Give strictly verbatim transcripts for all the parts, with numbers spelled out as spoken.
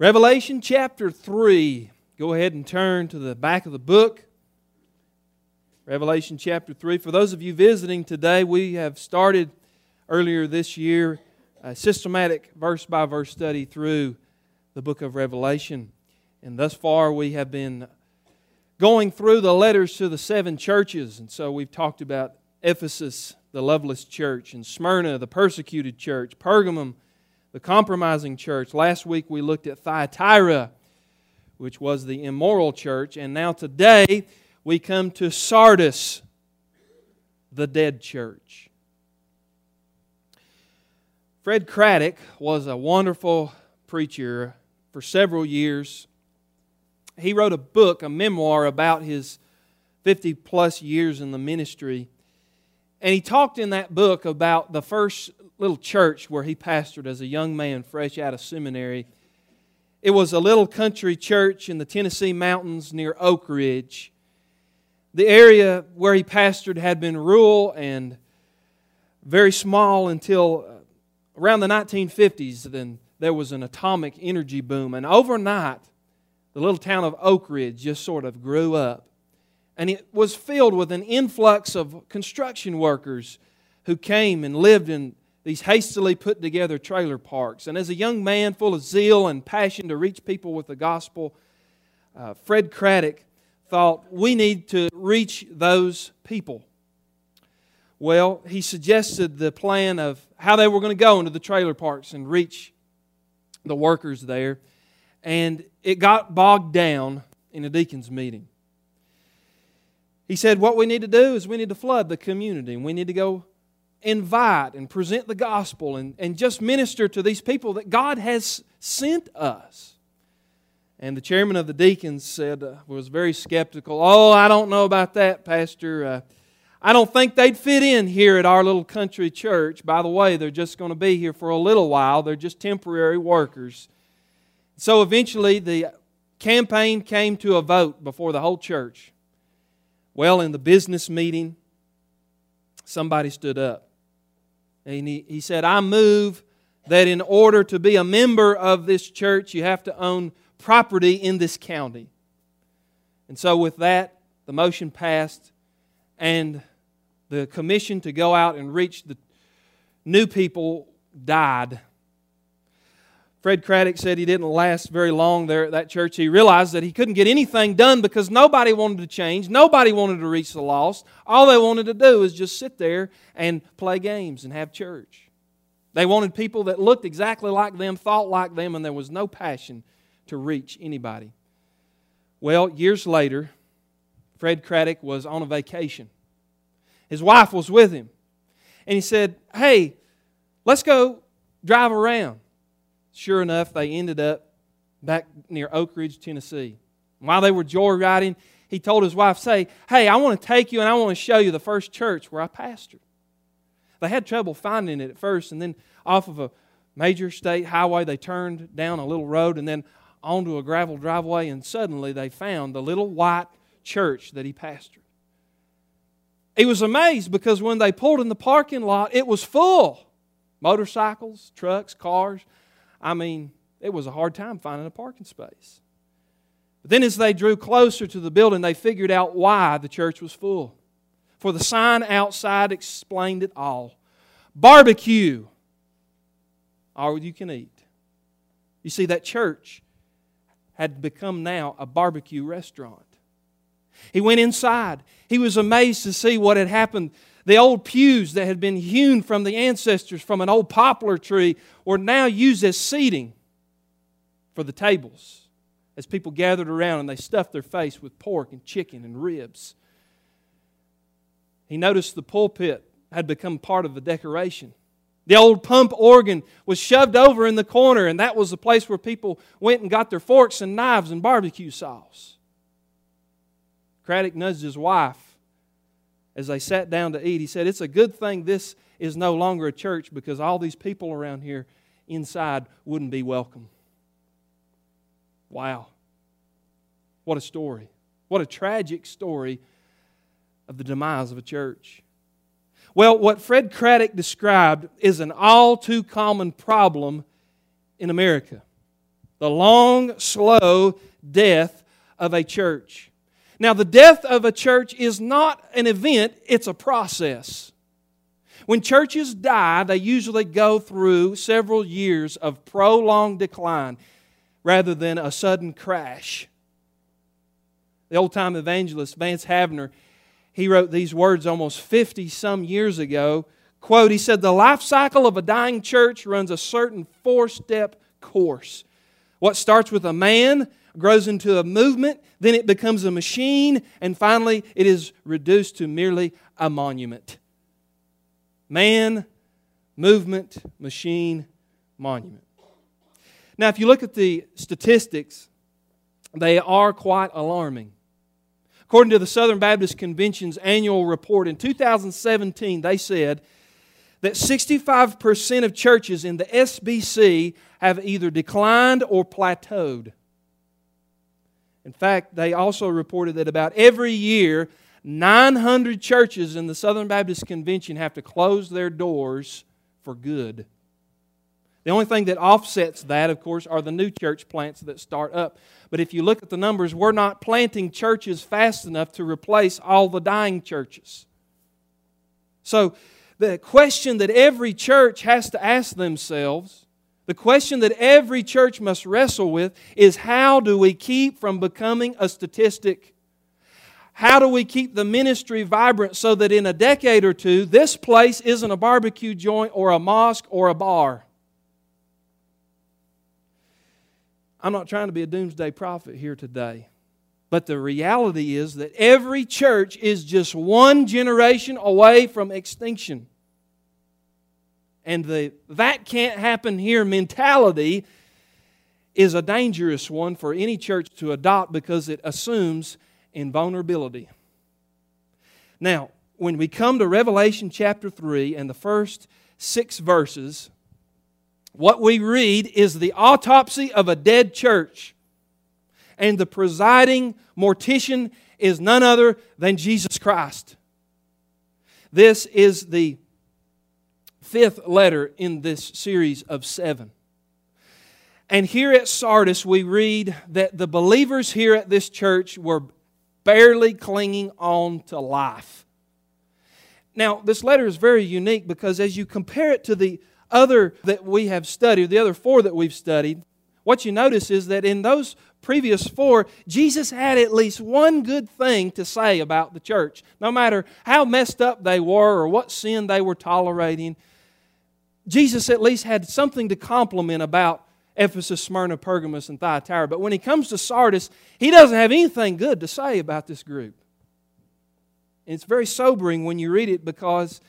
Revelation chapter three. Go ahead and turn to the back of the book. Revelation chapter three. For those of you visiting today, we have started earlier this year a systematic verse-by-verse study through the book of Revelation. And thus far we have been going through the letters to the seven churches. And so we've talked about Ephesus, the loveless church, and Smyrna, the persecuted church, Pergamum, the compromising church. Last week we looked at Thyatira, which was the immoral church. And now today we come to Sardis, the dead church. Fred Craddock was a wonderful preacher for several years. He wrote a book, a memoir, about his fifty plus years in the ministry. And he talked in that book about the first little church where he pastored as a young man fresh out of seminary. It was a little country church in the Tennessee mountains near Oak Ridge. The area where he pastored had been rural and very small until around the nineteen fifties. Then there was an atomic energy boom. And overnight, the little town of Oak Ridge just sort of grew up. And it was filled with an influx of construction workers who came and lived in these hastily put together trailer parks. And as a young man full of zeal and passion to reach people with the gospel, uh, Fred Craddock thought, we need to reach those people. Well, he suggested the plan of how they were going to go into the trailer parks and reach the workers there. And it got bogged down in a deacon's meeting. He said, what we need to do is we need to flood the community, and we need to go invite and present the gospel and, and just minister to these people that God has sent us. And the chairman of the deacons said, uh, was very skeptical. Oh, I don't know about that, Pastor. Uh, I don't think they'd fit in here at our little country church. By the way, they're just going to be here for a little while. They're just temporary workers. So eventually the campaign came to a vote before the whole church. Well, in the business meeting, somebody stood up. And he, he said, I move that in order to be a member of this church, you have to own property in this county. And so with that, the motion passed, and the commission to go out and reach the new people died. Fred Craddock said he didn't last very long there at that church. He realized that he couldn't get anything done because nobody wanted to change. Nobody wanted to reach the lost. All they wanted to do is just sit there and play games and have church. They wanted people that looked exactly like them, thought like them, and there was no passion to reach anybody. Well, years later, Fred Craddock was on a vacation. His wife was with him. And he said, hey, let's go drive around. Sure enough, they ended up back near Oak Ridge, Tennessee. While they were joyriding, he told his wife, say, hey, I want to take you and I want to show you the first church where I pastored. They had trouble finding it at first, and then off of a major state highway, they turned down a little road and then onto a gravel driveway, and suddenly they found the little white church that he pastored. He was amazed because when they pulled in the parking lot, it was full. Motorcycles, trucks, cars. I mean, it was a hard time finding a parking space. But then as they drew closer to the building, they figured out why the church was full. For the sign outside explained it all. Barbecue. All you can eat. You see, that church had become now a barbecue restaurant. He went inside. He was amazed to see what had happened. The old pews that had been hewn from the ancestors from an old poplar tree were now used as seating for the tables as people gathered around and they stuffed their face with pork and chicken and ribs. He noticed the pulpit had become part of the decoration. The old pump organ was shoved over in the corner, and that was the place where people went and got their forks and knives and barbecue sauce. Craddock nudged his wife. As they sat down to eat, he said, it's a good thing this is no longer a church because all these people around here inside wouldn't be welcome. Wow. What a story. What a tragic story of the demise of a church. Well, what Fred Craddock described is an all too common problem in America. The long, slow death of a church. Now, the death of a church is not an event, it's a process. When churches die, they usually go through several years of prolonged decline rather than a sudden crash. The old-time evangelist Vance Havner, he wrote these words almost fifty-some years ago. Quote, he said, "The life cycle of a dying church runs a certain four-step course. What starts with a man grows into a movement, then it becomes a machine, and finally it is reduced to merely a monument." Man, movement, machine, monument. Now, if you look at the statistics, they are quite alarming. According to the Southern Baptist Convention's annual report in two thousand seventeen, they said that sixty-five percent of churches in the S B C have either declined or plateaued. In fact, they also reported that about every year, nine hundred churches in the Southern Baptist Convention have to close their doors for good. The only thing that offsets that, of course, are the new church plants that start up. But if you look at the numbers, we're not planting churches fast enough to replace all the dying churches. So the question that every church has to ask themselves, the question that every church must wrestle with, is how do we keep from becoming a statistic? How do we keep the ministry vibrant so that in a decade or two, this place isn't a barbecue joint or a mosque or a bar? I'm not trying to be a doomsday prophet here today, but the reality is that every church is just one generation away from extinction. And the "that can't happen here" mentality is a dangerous one for any church to adopt because it assumes invulnerability. Now, when we come to Revelation chapter three and the first six verses, what we read is the autopsy of a dead church. And the presiding mortician is none other than Jesus Christ. This is the fifth letter in this series of seven. And here at Sardis we read that the believers here at this church were barely clinging on to life. Now, this letter is very unique because as you compare it to the other that we have studied, the other four that we've studied, what you notice is that in those previous four, Jesus had at least one good thing to say about the church. No matter how messed up they were or what sin they were tolerating, Jesus at least had something to compliment about Ephesus, Smyrna, Pergamus, and Thyatira. But when he comes to Sardis, he doesn't have anything good to say about this group. And it's very sobering when you read it because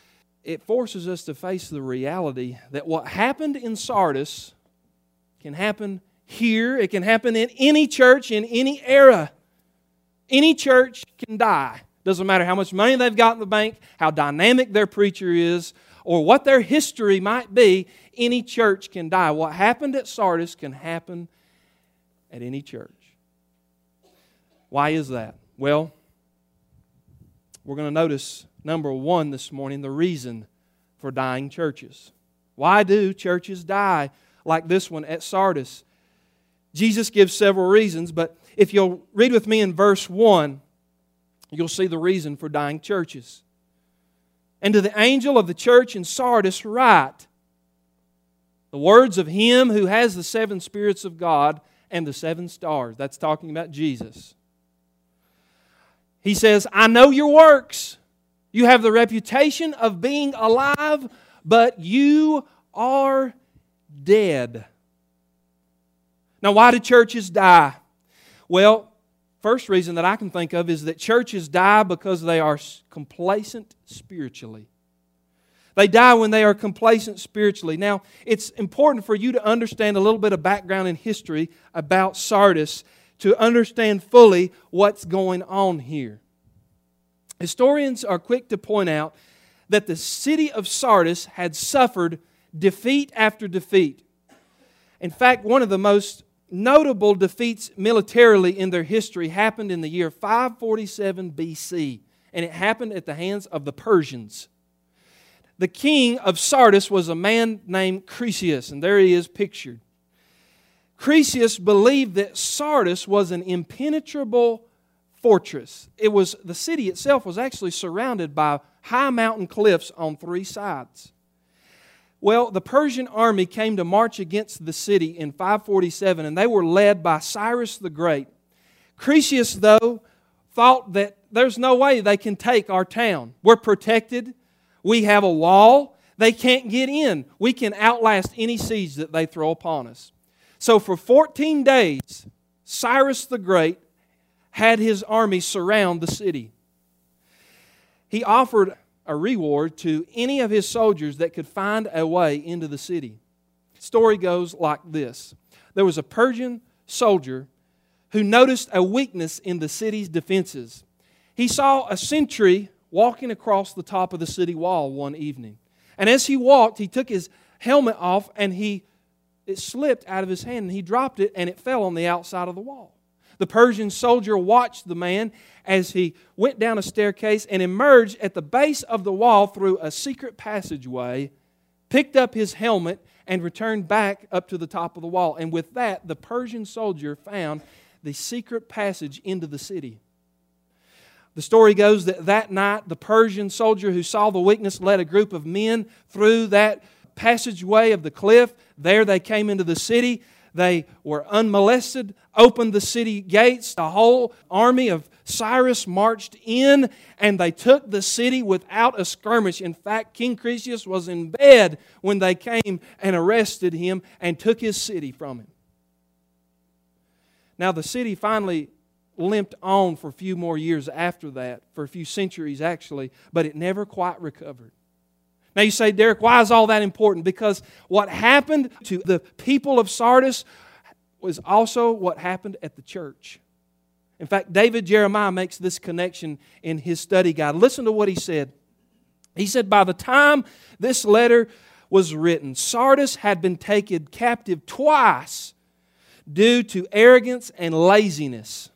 it forces us to face the reality that what happened in Sardis can happen here. It can happen in any church, in any era. Any church can die. Doesn't matter how much money they've got in the bank, how dynamic their preacher is, or what their history might be, any church can die. What happened at Sardis can happen at any church. Why is that? Well, we're going to notice, number one this morning, the reason for dying churches. Why do churches die like this one at Sardis? Jesus gives several reasons, but if you'll read with me in verse one, you'll see the reason for dying churches. "And to the angel of the church in Sardis write, the words of Him who has the seven spirits of God and the seven stars." That's talking about Jesus. He says, "I know your works. You have the reputation of being alive, but you are dead." Now, why do churches die? Well, first reason that I can think of is that churches die because they are complacent spiritually. They die when they are complacent spiritually. Now, it's important for you to understand a little bit of background and history about Sardis to understand fully what's going on here. Historians are quick to point out that the city of Sardis had suffered defeat after defeat. In fact, one of the most notable defeats militarily in their history happened in the year five forty-seven B C, and it happened at the hands of the Persians. The king of Sardis was a man named Croesus, and there he is pictured. Croesus believed that Sardis was an impenetrable fortress. It was, the city itself was actually surrounded by high mountain cliffs on three sides. Well, the Persian army came to march against the city in five forty-seven, and they were led by Cyrus the Great. Croesus, though, thought that there's no way they can take our town. We're protected. We have a wall. They can't get in. We can outlast any siege that they throw upon us. So for fourteen days, Cyrus the Great had his army surround the city. He offered a reward to any of his soldiers that could find a way into the city. The story goes like this. There was a Persian soldier who noticed a weakness in the city's defenses. He saw a sentry walking across the top of the city wall one evening. And as he walked, he took his helmet off and he it slipped out of his hand and he dropped it and it fell on the outside of the wall. The Persian soldier watched the man as he went down a staircase and emerged at the base of the wall through a secret passageway, picked up his helmet, and returned back up to the top of the wall. And with that, the Persian soldier found the secret passage into the city. The story goes that that night, the Persian soldier who saw the weakness led a group of men through that passageway of the cliff. There they came into the city. They were unmolested, opened the city gates. The whole army of Cyrus marched in, and they took the city without a skirmish. In fact, King Croesus was in bed when they came and arrested him and took his city from him. Now, the city finally limped on for a few more years after that, for a few centuries actually, but it never quite recovered. Now you say, Derek, why is all that important? Because what happened to the people of Sardis was also what happened at the church. In fact, David Jeremiah makes this connection in his study guide. Listen to what he said. He said, by the time this letter was written, Sardis had been taken captive twice due to arrogance and laziness.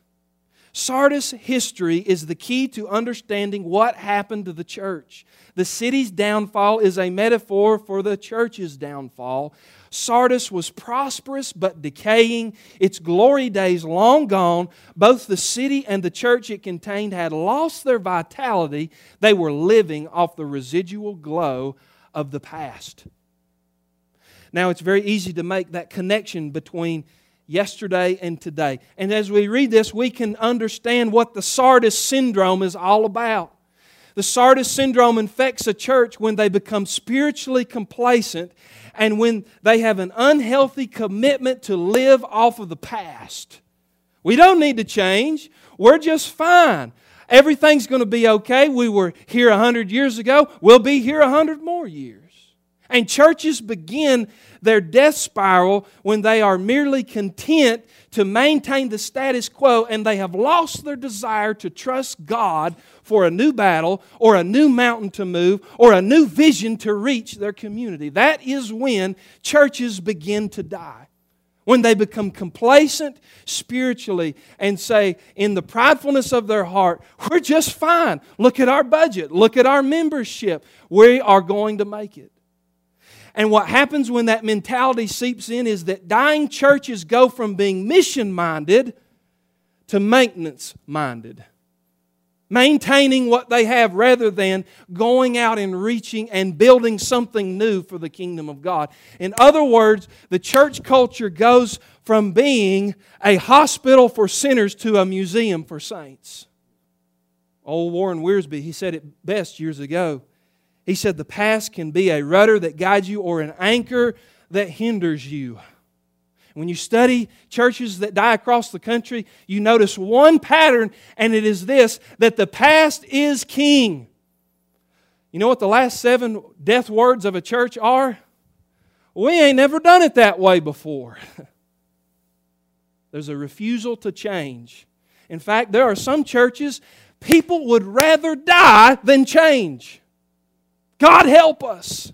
Sardis history is the key to understanding what happened to the church. The city's downfall is a metaphor for the church's downfall. Sardis was prosperous but decaying. Its glory days long gone. Both the city and the church it contained had lost their vitality. They were living off the residual glow of the past. Now it's very easy to make that connection between yesterday and today. And as we read this, we can understand what the Sardis syndrome is all about. The Sardis syndrome infects a church when they become spiritually complacent and when they have an unhealthy commitment to live off of the past. We don't need to change. We're just fine. Everything's going to be okay. We were here one hundred years ago. We'll be here one hundred more years. And churches begin their death spiral when they are merely content to maintain the status quo and they have lost their desire to trust God for a new battle or a new mountain to move or a new vision to reach their community. That is when churches begin to die. When they become complacent spiritually and say in the pridefulness of their heart, we're just fine. Look at our budget. Look at our membership. We are going to make it. And what happens when that mentality seeps in is that dying churches go from being mission-minded to maintenance-minded. Maintaining what they have rather than going out and reaching and building something new for the kingdom of God. In other words, the church culture goes from being a hospital for sinners to a museum for saints. Old Warren Wiersbe, he said it best years ago. He said, the past can be a rudder that guides you or an anchor that hinders you. When you study churches that die across the country, you notice one pattern, and it is this, that the past is king. You know what the last seven death words of a church are? We ain't never done it that way before. There's a refusal to change. In fact, there are some churches, people would rather die than change. God help us.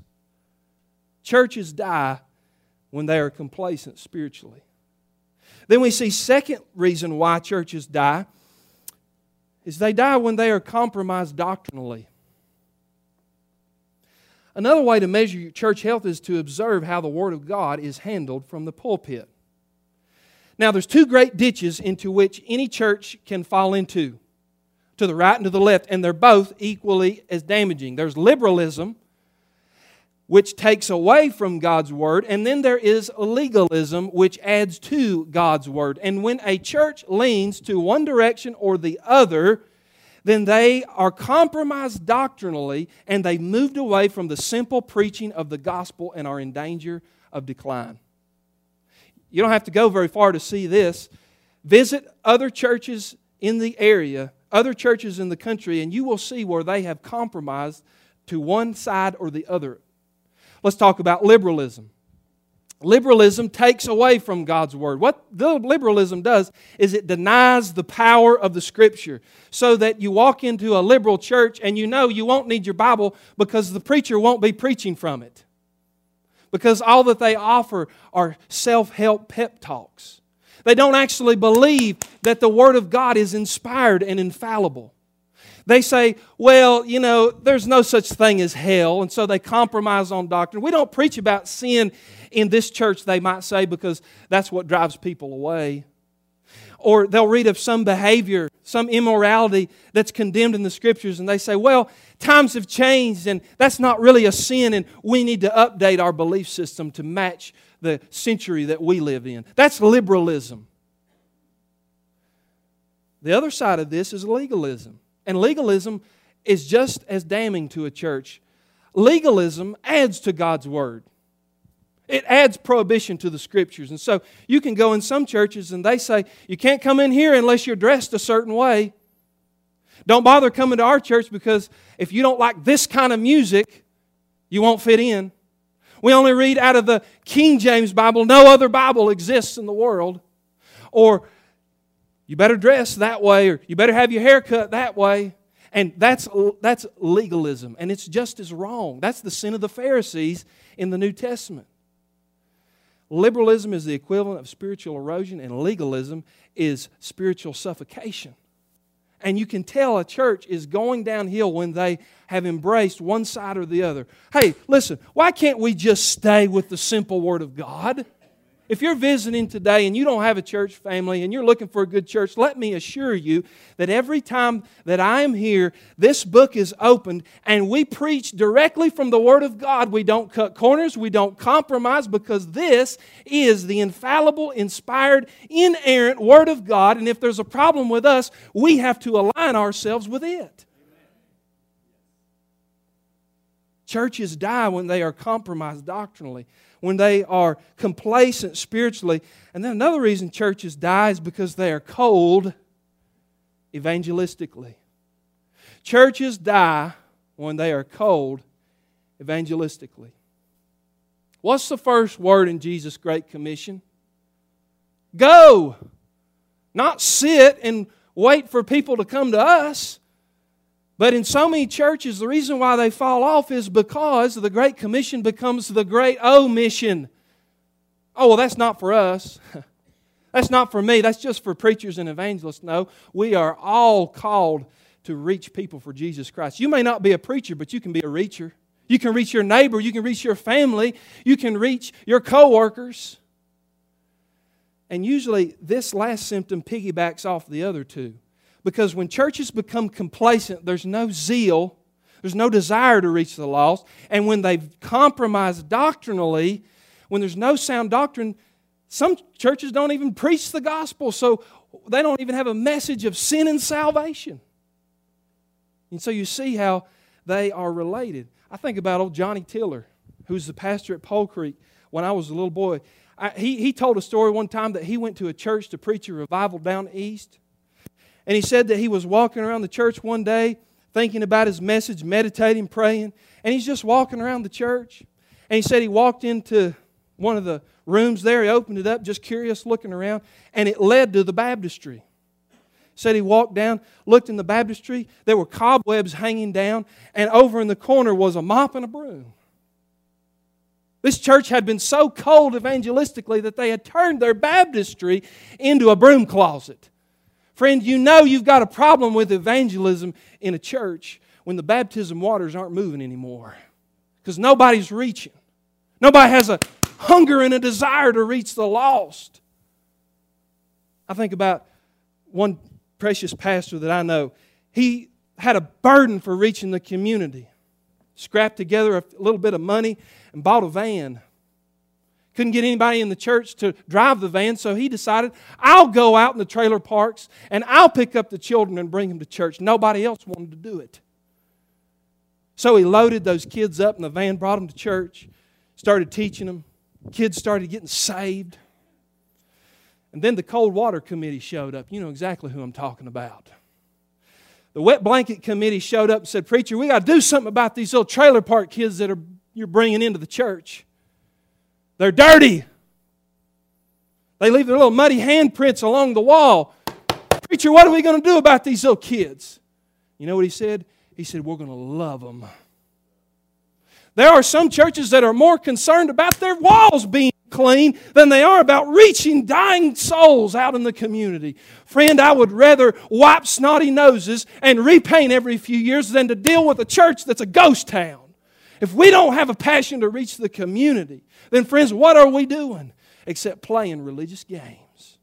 Churches die when they are complacent spiritually. Then we see second reason why churches die is they die when they are compromised doctrinally. Another way to measure your church health is to observe how the Word of God is handled from the pulpit. Now, there's two great ditches into which any church can fall into, to the right and to the left, and they're both equally as damaging. There's liberalism, which takes away from God's Word, and then there is legalism, which adds to God's Word. And when a church leans to one direction or the other, then they are compromised doctrinally, and they've moved away from the simple preaching of the gospel and are in danger of decline. You don't have to go very far to see this. Visit other churches in the area, other churches in the country, and you will see where they have compromised to one side or the other. Let's talk about liberalism. Liberalism takes away from God's Word. What the liberalism does is it denies the power of the Scripture, so that you walk into a liberal church and you know you won't need your Bible because the preacher won't be preaching from it, because all that they offer are self-help pep talks. They don't actually believe that the Word of God is inspired and infallible. They say, well, you know, there's no such thing as hell, and so they compromise on doctrine. We don't preach about sin in this church, they might say, because that's what drives people away. Or they'll read of some behavior, some immorality that's condemned in the Scriptures, and they say, well, times have changed, and that's not really a sin, and we need to update our belief system to match the century that we live in. That's liberalism. The other side of this is legalism. And legalism is just as damning to a church. Legalism adds to God's Word. It adds prohibition to the Scriptures. And so you can go in some churches and they say, you can't come in here unless you're dressed a certain way. Don't bother coming to our church because if you don't like this kind of music, you won't fit in. We only read out of the King James Bible. No other Bible exists in the world. Or you better dress that way, or you better have your hair cut that way. And that's, that's legalism, and it's just as wrong. That's the sin of the Pharisees in the New Testament. Liberalism is the equivalent of spiritual erosion, and legalism is spiritual suffocation. And you can tell a church is going downhill when they have embraced one side or the other. Hey, listen, why can't we just stay with the simple Word of God? If you're visiting today and you don't have a church family and you're looking for a good church, let me assure you that every time that I am here, this book is opened and we preach directly from the Word of God. We don't cut corners. We don't compromise, because this is the infallible, inspired, inerrant Word of God. And if there's a problem with us, we have to align ourselves with it. Churches die when they are compromised doctrinally, when they are complacent spiritually. And then another reason churches die is because they are cold evangelistically. Churches die when they are cold evangelistically. What's the first word in Jesus' Great Commission? Go! Not sit and wait for people to come to us. But in so many churches, the reason why they fall off is because the Great Commission becomes the Great Omission. Oh, well, that's not for us. That's not for me. That's just for preachers and evangelists. No, we are all called to reach people for Jesus Christ. You may not be a preacher, but you can be a reacher. You can reach your neighbor. You can reach your family. You can reach your coworkers. And usually, this last symptom piggybacks off the other two. Because when churches become complacent, there's no zeal, there's no desire to reach the lost. And when they've compromised doctrinally, when there's no sound doctrine, some churches don't even preach the gospel, so they don't even have a message of sin and salvation. And so you see how they are related. I think about old Johnny Tiller, who's the pastor at Pole Creek when I was a little boy. I, he, he told a story one time that he went to a church to preach a revival down east. And he said that he was walking around the church one day, thinking about his message, meditating, praying. And he's just walking around the church. And he said he walked into one of the rooms there. He opened it up, just curious, looking around. And it led to the baptistry. Said he walked down, looked in the baptistry. There were cobwebs hanging down. And over in the corner was a mop and a broom. This church had been so cold evangelistically that they had turned their baptistry into a broom closet. Friend, you know you've got a problem with evangelism in a church when the baptism waters aren't moving anymore, because nobody's reaching. Nobody has a hunger and a desire to reach the lost. I think about one precious pastor that I know. He had a burden for reaching the community. Scrapped together a little bit of money and bought a van. Couldn't get anybody in the church to drive the van, so he decided, I'll go out in the trailer parks and I'll pick up the children and bring them to church. Nobody else wanted to do it. So he loaded those kids up in the van, brought them to church, started teaching them. Kids started getting saved. And then the cold water committee showed up. You know exactly who I'm talking about. The wet blanket committee showed up and said, Preacher, we got to do something about these little trailer park kids that are you're bringing into the church. They're dirty. They leave their little muddy handprints along the wall. Preacher, what are we going to do about these little kids? You know what he said? He said, we're going to love them. There are some churches that are more concerned about their walls being clean than they are about reaching dying souls out in the community. Friend, I would rather wipe snotty noses and repaint every few years than to deal with a church that's a ghost town. If we don't have a passion to reach the community, then friends, what are we doing except playing religious games?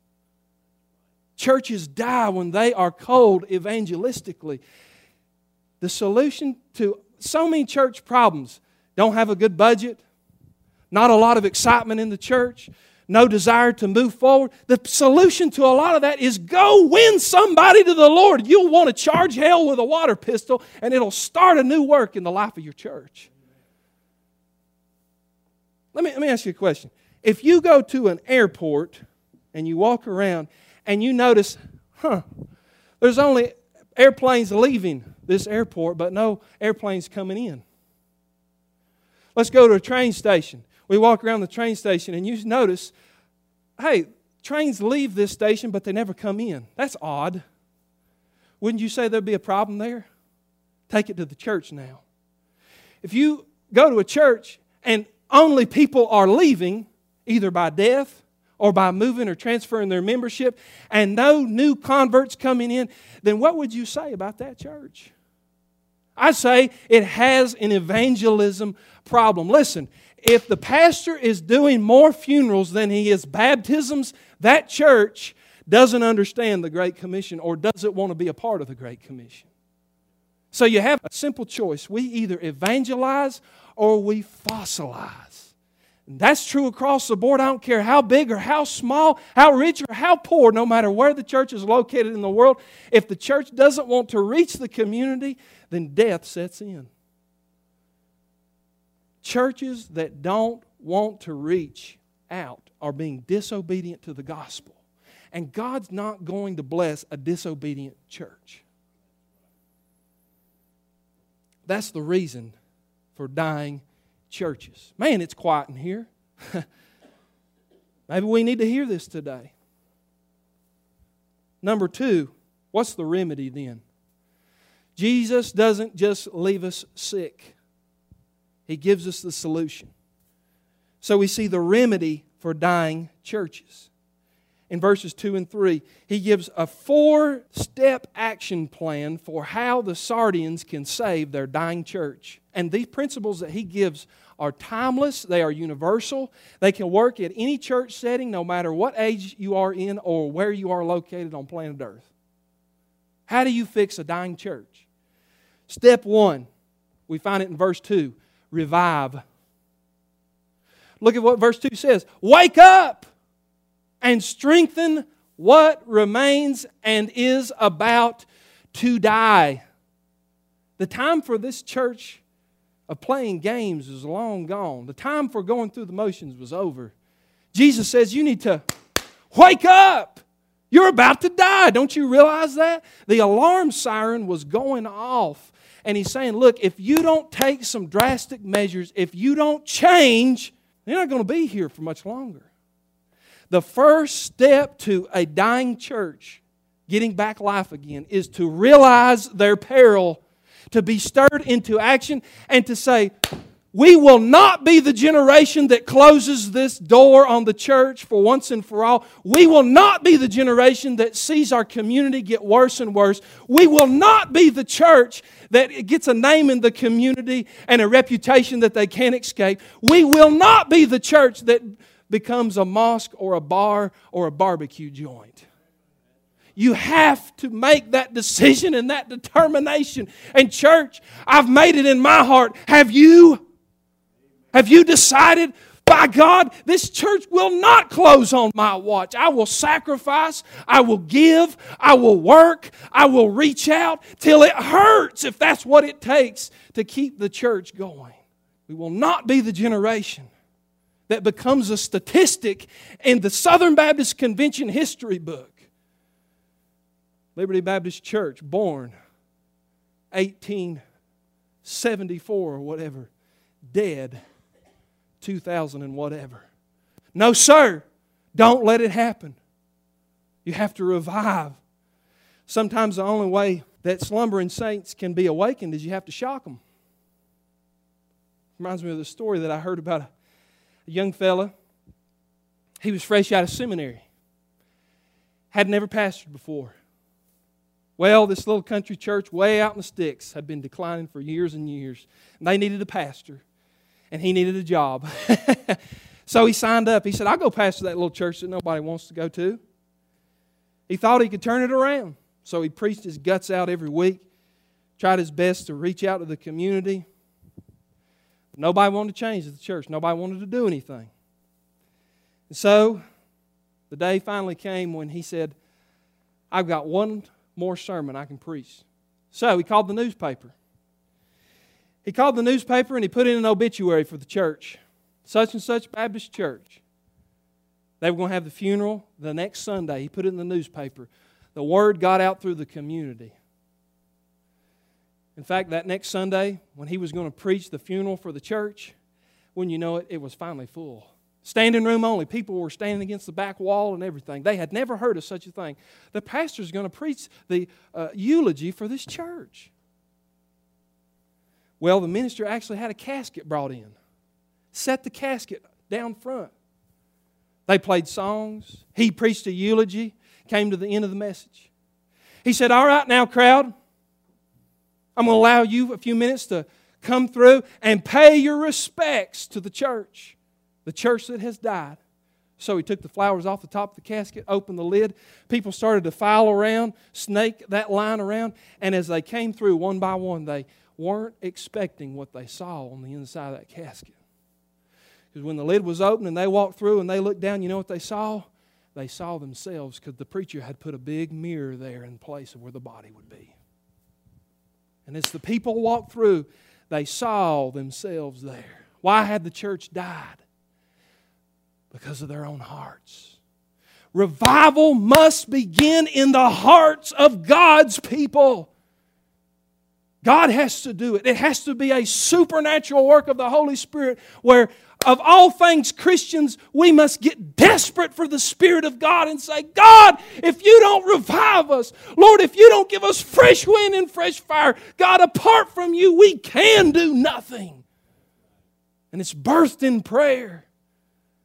Churches die when they are cold evangelistically. The solution to so many church problems: don't have a good budget, not a lot of excitement in the church, no desire to move forward. The solution to a lot of that is go win somebody to the Lord. You'll want to charge hell with a water pistol, and it'll start a new work in the life of your church. Let me, let me ask you a question. If you go to an airport and you walk around and you notice, huh, there's only airplanes leaving this airport, but no airplanes coming in. Let's go to a train station. We walk around the train station and you notice, hey, trains leave this station, but they never come in. That's odd. Wouldn't you say there'd be a problem there? Take it to the church now. If you go to a church and only people are leaving, either by death or by moving or transferring their membership, and no new converts coming in, then what would you say about that church? I say it has an evangelism problem. Listen, if the pastor is doing more funerals than he is baptisms, that church doesn't understand the Great Commission or doesn't want to be a part of the Great Commission. So you have a simple choice. We either evangelize or we fossilize. And that's true across the board. I don't care how big or how small, how rich or how poor, no matter where the church is located in the world. If the church doesn't want to reach the community, then death sets in. Churches that don't want to reach out are being disobedient to the gospel. And God's not going to bless a disobedient church. That's the reason for dying churches. Man, it's quiet in here. Maybe we need to hear this today. Number two, what's the remedy then? Jesus doesn't just leave us sick. He gives us the solution. So we see the remedy for dying churches. In verses two and three, he gives a four-step action plan for how the Sardians can save their dying church. And these principles that he gives are timeless. They are universal. They can work at any church setting, no matter what age you are in or where you are located on planet Earth. How do you fix a dying church? Step one, we find it in verse two, revive. Look at what verse two says. Wake up and strengthen what remains and is about to die. The time for this church of playing games is long gone. The time for going through the motions was over. Jesus says you need to wake up. You're about to die. Don't you realize that? The alarm siren was going off. And he's saying, look, if you don't take some drastic measures, if you don't change, you're not going to be here for much longer. The first step to a dying church getting back life again is to realize their peril, to be stirred into action, and to say, we will not be the generation that closes this door on the church for once and for all. We will not be the generation that sees our community get worse and worse. We will not be the church that gets a name in the community and a reputation that they can't escape. We will not be the church that becomes a mosque or a bar or a barbecue joint. You have to make that decision and that determination. And church, I've made it in my heart. Have you? Have you decided? By God, this church will not close on my watch. I will sacrifice. I will give. I will work. I will reach out till it hurts, if that's what it takes to keep the church going. We will not be the generation that becomes a statistic in the Southern Baptist Convention history book. Liberty Baptist Church, born eighteen seventy-four or whatever, dead two thousand and whatever. No, sir. Don't let it happen. You have to revive. Sometimes the only way that slumbering saints can be awakened is you have to shock them. Reminds me of the story that I heard about a young fella. He was fresh out of seminary. Had never pastored before. Well, this little country church way out in the sticks had been declining for years and years. And they needed a pastor. And he needed a job. So he signed up. He said, I'll go pastor that little church that nobody wants to go to. He thought he could turn it around. So he preached his guts out every week. Tried his best to reach out to the community. Nobody wanted to change the church. Nobody wanted to do anything. And so the day finally came when he said, I've got one more sermon I can preach. So he called the newspaper. He called the newspaper and he put in an obituary for the church. Such and such Baptist church. They were going to have the funeral the next Sunday. He put it in the newspaper. The word got out through the community. In fact, that next Sunday, when he was going to preach the funeral for the church, wouldn't you know it, it was finally full. Standing room only. People were standing against the back wall and everything. They had never heard of such a thing. The pastor's going to preach the uh, eulogy for this church. Well, the minister actually had a casket brought in. Set the casket down front. They played songs. He preached a eulogy. Came to the end of the message. He said, all right now, crowd. I'm going to allow you a few minutes to come through and pay your respects to the church. The church that has died. So he took the flowers off the top of the casket, opened the lid. People started to file around, snake that line around. And as they came through one by one, they weren't expecting what they saw on the inside of that casket. Because when the lid was open and they walked through and they looked down, you know what they saw? They saw themselves, because the preacher had put a big mirror there in place of where the body would be. And as the people walked through, they saw themselves there. Why had the church died? Because of their own hearts. Revival must begin in the hearts of God's people. God has to do it. It has to be a supernatural work of the Holy Spirit, where of all things, Christians, we must get desperate for the Spirit of God and say, God, if you don't revive us, Lord, if you don't give us fresh wind and fresh fire, God, apart from you, we can do nothing. And it's birthed in prayer.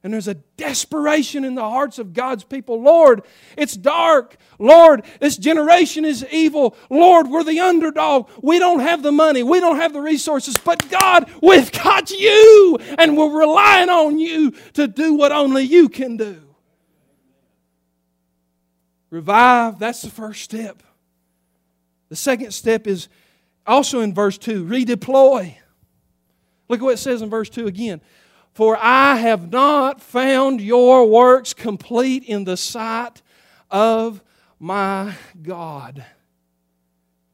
And there's a desperation in the hearts of God's people. Lord, it's dark. Lord, this generation is evil. Lord, we're the underdog. We don't have the money. We don't have the resources. But God, we've got you. And we're relying on you to do what only you can do. Revive, that's the first step. The second step is also in verse two. Redeploy. Look at what it says in verse two again. For I have not found your works complete in the sight of my God.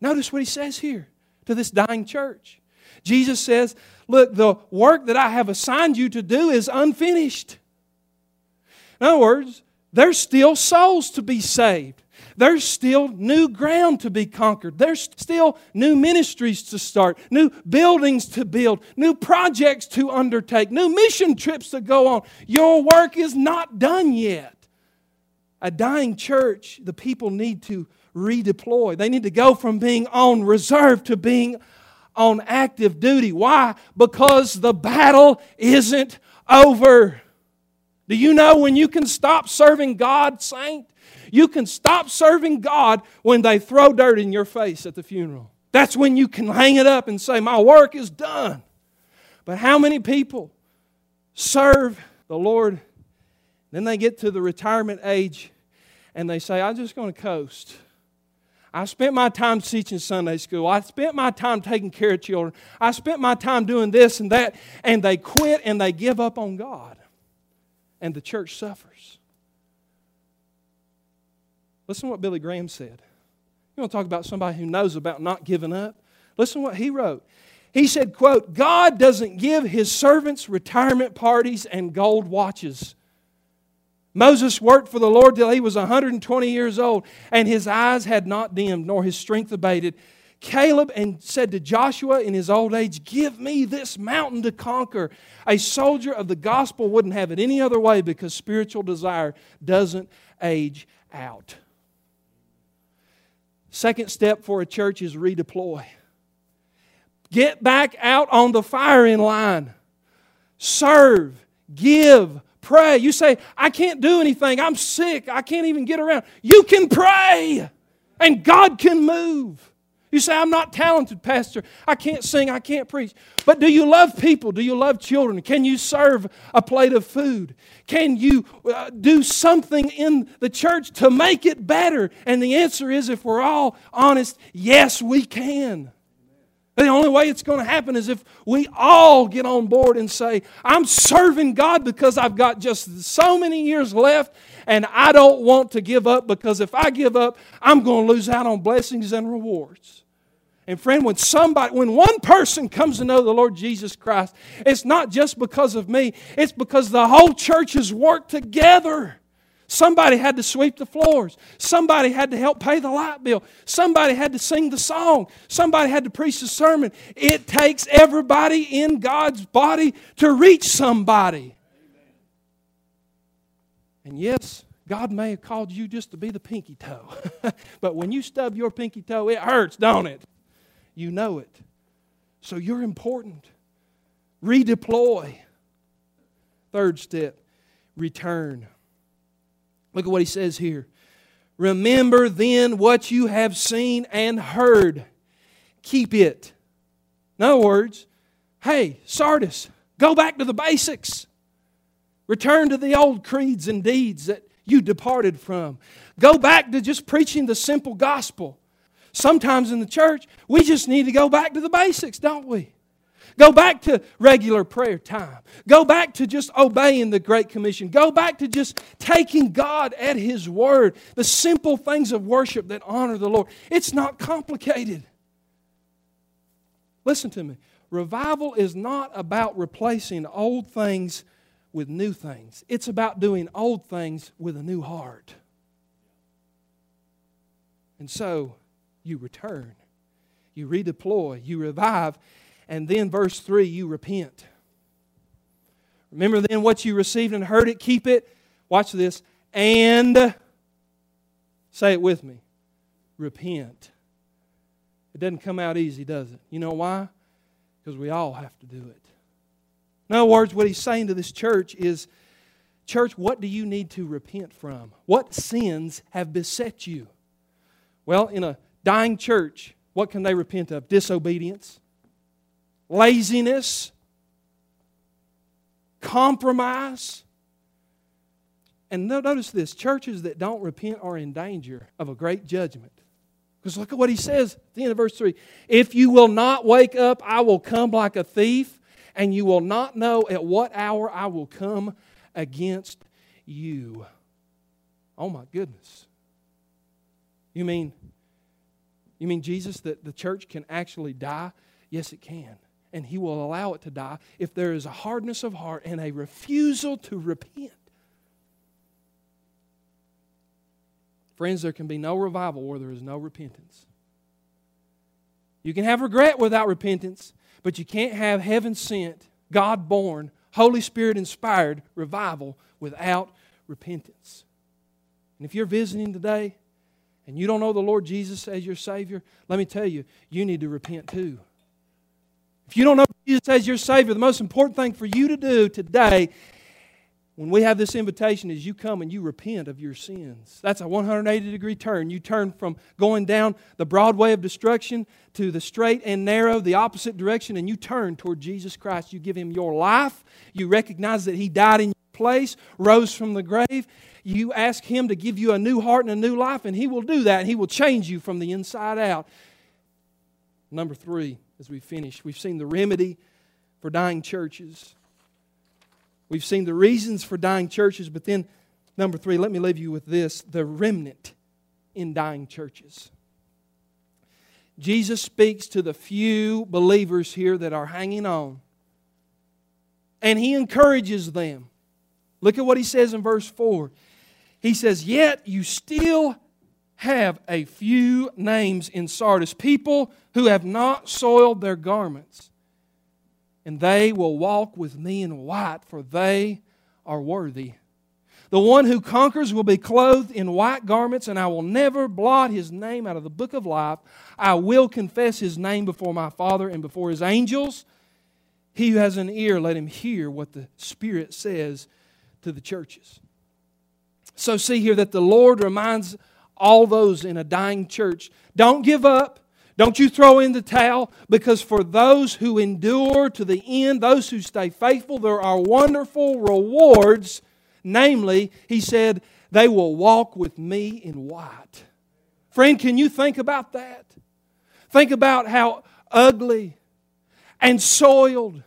Notice what he says here to this dying church. Jesus says, look, the work that I have assigned you to do is unfinished. In other words, there's still souls to be saved. There's still new ground to be conquered. There's still new ministries to start, new buildings to build, new projects to undertake, new mission trips to go on. Your work is not done yet. A dying church, the people need to redeploy. They need to go from being on reserve to being on active duty. Why? Because the battle isn't over. Do you know when you can stop serving God, saint? You can stop serving God when they throw dirt in your face at the funeral. That's when you can hang it up and say, my work is done. But how many people serve the Lord, then they get to the retirement age and they say, I'm just going to coast. I spent my time teaching Sunday school. I spent my time taking care of children. I spent my time doing this and that. And they quit and they give up on God. And the church suffers. Listen to what Billy Graham said. You want to talk about somebody who knows about not giving up? Listen to what he wrote. He said, quote, God doesn't give His servants retirement parties and gold watches. Moses worked for the Lord till he was one hundred twenty years old, and his eyes had not dimmed, nor his strength abated. Caleb and said to Joshua in his old age, give me this mountain to conquer. A soldier of the gospel wouldn't have it any other way because spiritual desire doesn't age out. Second step for a church is redeploy. Get back out on the firing line. Serve, give, pray. You say, I can't do anything. I'm sick. I can't even get around. You can pray and God can move. You say, I'm not talented, Pastor. I can't sing. I can't preach. But do you love people? Do you love children? Can you serve a plate of food? Can you uh, do something in the church to make it better? And the answer is, if we're all honest, yes, we can. The only way it's going to happen is if we all get on board and say, I'm serving God because I've got just so many years left and I don't want to give up because if I give up, I'm going to lose out on blessings and rewards. And friend, when somebody, when one person comes to know the Lord Jesus Christ, it's not just because of me. It's because the whole church has worked together. Somebody had to sweep the floors. Somebody had to help pay the light bill. Somebody had to sing the song. Somebody had to preach the sermon. It takes everybody in God's body to reach somebody. And yes, God may have called you just to be the pinky toe. But when you stub your pinky toe, it hurts, don't it? You know it. So you're important. Redeploy. Third step, return. Look at what he says here. Remember then what you have seen and heard. Keep it. In other words, hey, Sardis, go back to the basics. Return to the old creeds and deeds that you departed from. Go back to just preaching the simple gospel. Sometimes in the church, we just need to go back to the basics, don't we? Go back to regular prayer time. Go back to just obeying the Great Commission. Go back to just taking God at His Word. The simple things of worship that honor the Lord. It's not complicated. Listen to me. Revival is not about replacing old things with new things. It's about doing old things with a new heart. And so, you return. You redeploy. You revive. And then verse three, you repent. Remember then what you received and heard it, keep it. Watch this. And, say it with me, repent. It doesn't come out easy, does it? You know why? Because we all have to do it. In other words, what he's saying to this church is, church, what do you need to repent from? What sins have beset you? Well, in a dying church, what can they repent of? Disobedience. Laziness, compromise. And notice this, churches that don't repent are in danger of a great judgment. Because look at what he says at the end of verse three. If you will not wake up, I will come like a thief, and you will not know at what hour I will come against you. Oh my goodness. You mean, you mean Jesus, that the church can actually die? Yes, it can. And He will allow it to die if there is a hardness of heart and a refusal to repent. Friends, there can be no revival where there is no repentance. You can have regret without repentance, but you can't have heaven-sent, God-born, Holy Spirit-inspired revival without repentance. And if you're visiting today and you don't know the Lord Jesus as your Savior, let me tell you, you need to repent too. If you don't know Jesus as your Savior, the most important thing for you to do today when we have this invitation is you come and you repent of your sins. That's a one hundred eighty degree turn. You turn from going down the broad way of destruction to the straight and narrow, the opposite direction, and you turn toward Jesus Christ. You give Him your life. You recognize that He died in your place, rose from the grave. You ask Him to give you a new heart and a new life, and He will do that, and He will change you from the inside out. Number three, as we finish, we've seen the remedy for dying churches. We've seen the reasons for dying churches, but then number three, let me leave you with this, the remnant in dying churches. Jesus speaks to the few believers here that are hanging on, and He encourages them. Look at what He says in verse four. He says, yet you still have a few names in Sardis, people who have not soiled their garments, and they will walk with me in white, for they are worthy. The one who conquers will be clothed in white garments, and I will never blot his name out of the book of life. I will confess his name before my Father and before his angels. He who has an ear, let him hear what the Spirit says to the churches. So see here that the Lord reminds all those in a dying church, don't give up. Don't you throw in the towel, because for those who endure to the end, those who stay faithful, there are wonderful rewards. Namely, He said, they will walk with me in white. Friend, can you think about that? Think about how ugly and soiled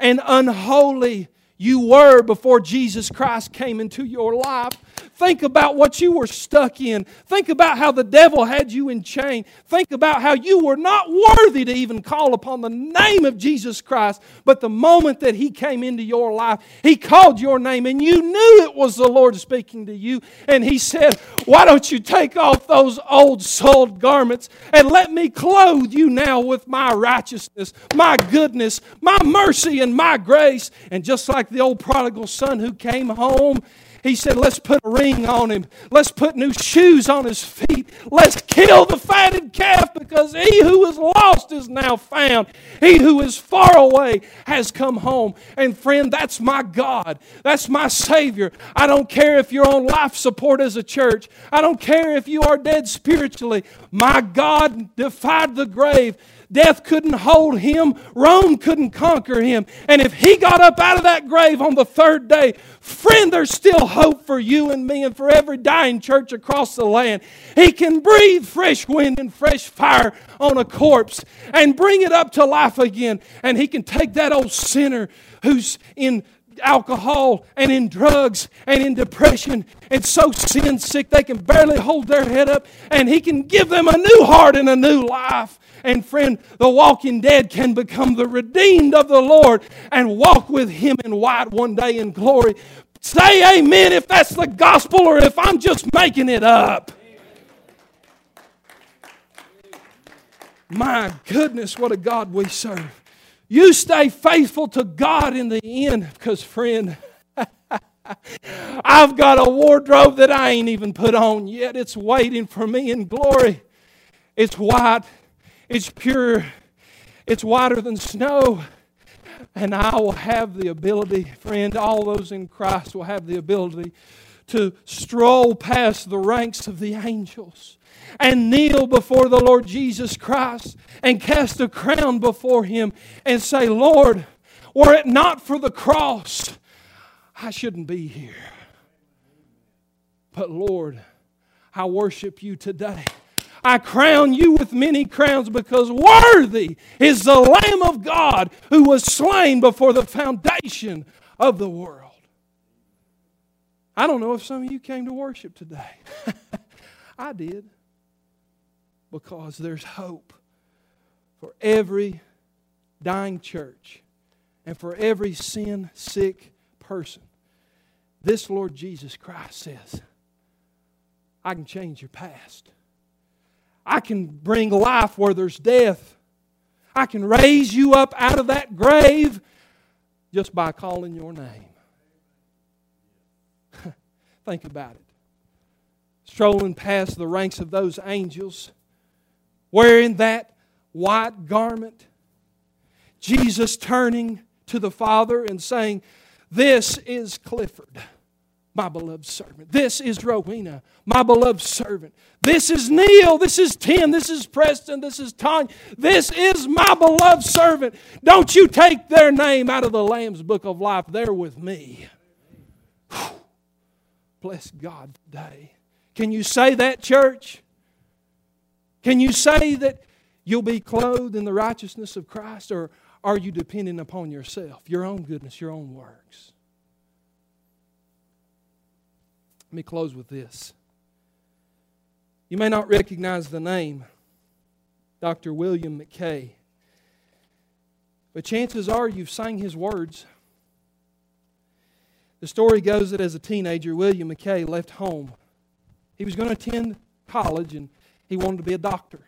and unholy you were before Jesus Christ came into your life. Think about what you were stuck in. Think about how the devil had you in chains. Think about how you were not worthy to even call upon the name of Jesus Christ. But the moment that He came into your life, He called your name, and you knew it was the Lord speaking to you. And He said, why don't you take off those old soiled garments and let me clothe you now with my righteousness, my goodness, my mercy, and my grace. And just like the old prodigal son who came home, He said, let's put a ring on him. Let's put new shoes on his feet. Let's kill the fatted calf, because he who was lost is now found. He who is far away has come home. And friend, that's my God. That's my Savior. I don't care if you're on life support as a church. I don't care if you are dead spiritually. My God defied the grave. Death couldn't hold Him. Rome couldn't conquer Him. And if He got up out of that grave on the third day, friend, there's still hope for you and me and for every dying church across the land. He can breathe fresh wind and fresh fire on a corpse and bring it up to life again. And He can take that old sinner who's in alcohol and in drugs and in depression and so sin sick they can barely hold their head up, and He can give them a new heart and a new life. And friend, the walking dead can become the redeemed of the Lord and walk with Him in white one day in glory. Say amen if that's the gospel or if I'm just making it up. Amen. My goodness, what a God we serve. You stay faithful to God in the end, because friend, I've got a wardrobe that I ain't even put on yet. It's waiting for me in glory. It's white. It's pure. It's whiter than snow. And I will have the ability, friend, all those in Christ will have the ability to stroll past the ranks of the angels and kneel before the Lord Jesus Christ and cast a crown before Him and say, Lord, were it not for the cross, I shouldn't be here. But Lord, I worship You today. I crown You with many crowns, because worthy is the Lamb of God who was slain before the foundation of the world. I don't know if some of you came to worship today. I did. Because there's hope for every dying church and for every sin-sick person. This Lord Jesus Christ says, I can change your past. I can bring life where there's death. I can raise you up out of that grave just by calling your name. Think about it. Strolling past the ranks of those angels, wearing that white garment. Jesus turning to the Father and saying, this is Clifford, my beloved servant. This is Rowena, my beloved servant. This is Neil. This is Tim. This is Preston. This is Tanya. This is my beloved servant. Don't you take their name out of the Lamb's book of life. They're with me. bless God today. Can you say that, church? Can you say that you'll be clothed in the righteousness of Christ, or are you depending upon yourself, your own goodness, your own works? Let me close with this. You may not recognize the name, Doctor William McKay, but chances are you've sang his words. The story goes that as a teenager, William McKay left home. He was going to attend college and he wanted to be a doctor.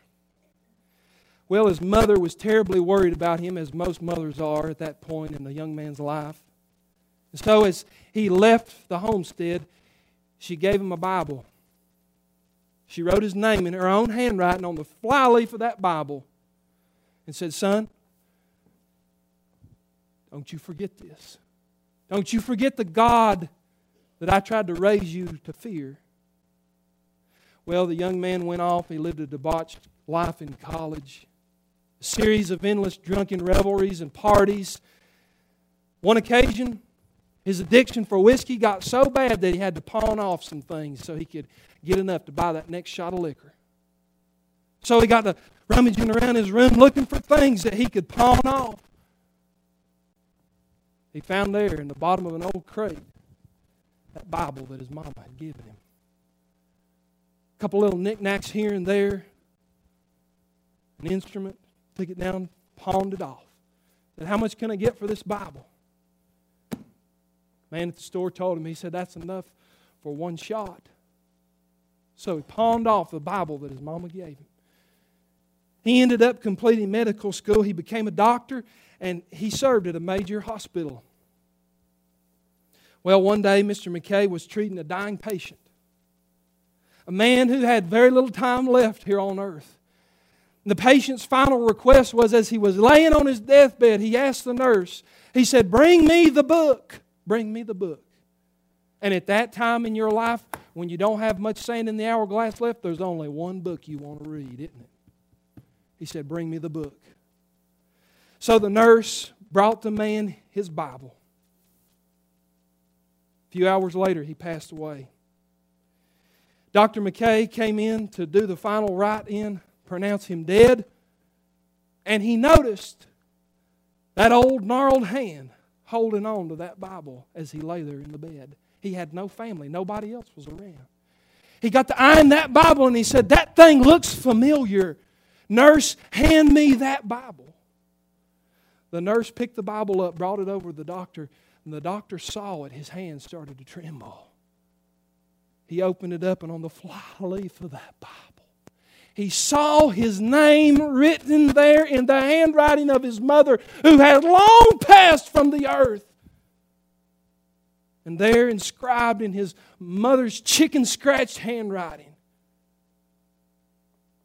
Well, his mother was terribly worried about him, as most mothers are at that point in the young man's life. And so as he left the homestead, she gave him a Bible. She wrote his name in her own handwriting on the flyleaf of that Bible and said, "Son, don't you forget this. Don't you forget the God that I tried to raise you to fear." Well, the young man went off. He lived a debauched life in college. A series of endless drunken revelries and parties. One occasion, his addiction for whiskey got so bad that he had to pawn off some things so he could get enough to buy that next shot of liquor. So he got to rummaging around his room looking for things that he could pawn off. He found there in the bottom of an old crate that Bible that his mama had given him. A couple little knickknacks here and there. An instrument. Took it down, pawned it off. Said, "How much can I get for this Bible?" Man at the store told him, he said, "That's enough for one shot." So he pawned off the Bible that his mama gave him. He ended up completing medical school. He became a doctor, and he served at a major hospital. Well, one day, Mister McKay was treating a dying patient, a man who had very little time left here on earth. And the patient's final request was, as he was laying on his deathbed, he asked the nurse, he said, "Bring me the book. Bring me the book." And at that time in your life, when you don't have much sand in the hourglass left, there's only one book you want to read, isn't it? He said, "Bring me the book." So the nurse brought the man his Bible. A few hours later, he passed away. Doctor McKay came in to do the final rite-in, pronounce him dead, and he noticed that old gnarled hand holding on to that Bible as he lay there in the bed. He had no family. Nobody else was around. He got to eyeing that Bible and he said, "That thing looks familiar. Nurse, hand me that Bible." The nurse picked the Bible up, brought it over to the doctor, and the doctor saw it. His hand started to tremble. He opened it up, and on the flyleaf of that Bible, he saw his name written there in the handwriting of his mother, who had long passed from the earth. And there, inscribed in his mother's chicken-scratched handwriting,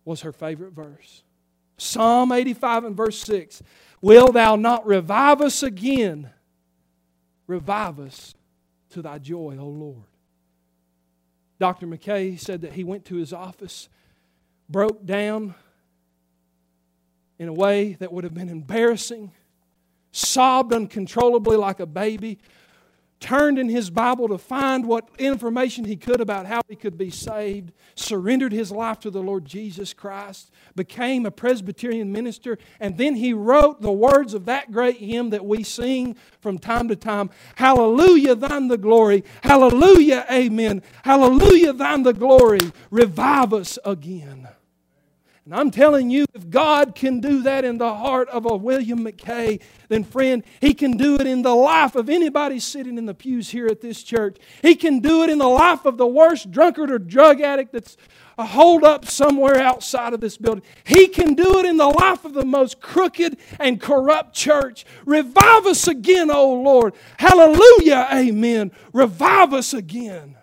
was her favorite verse. Psalm eighty-five and verse six. "Will thou not revive us again? Revive us to thy joy, O Lord." Doctor McKay said that he went to his office, broke down in a way that would have been embarrassing, sobbed uncontrollably like a baby, turned in his Bible to find what information he could about how he could be saved, surrendered his life to the Lord Jesus Christ, became a Presbyterian minister, and then he wrote the words of that great hymn that we sing from time to time, "Hallelujah, thine the glory, hallelujah, amen, hallelujah, thine the glory, revive us again." And I'm telling you, if God can do that in the heart of a William McKay, then friend, He can do it in the life of anybody sitting in the pews here at this church. He can do it in the life of the worst drunkard or drug addict that's a hold up somewhere outside of this building. He can do it in the life of the most crooked and corrupt church. Revive us again, O Lord. Hallelujah, amen. Revive us again.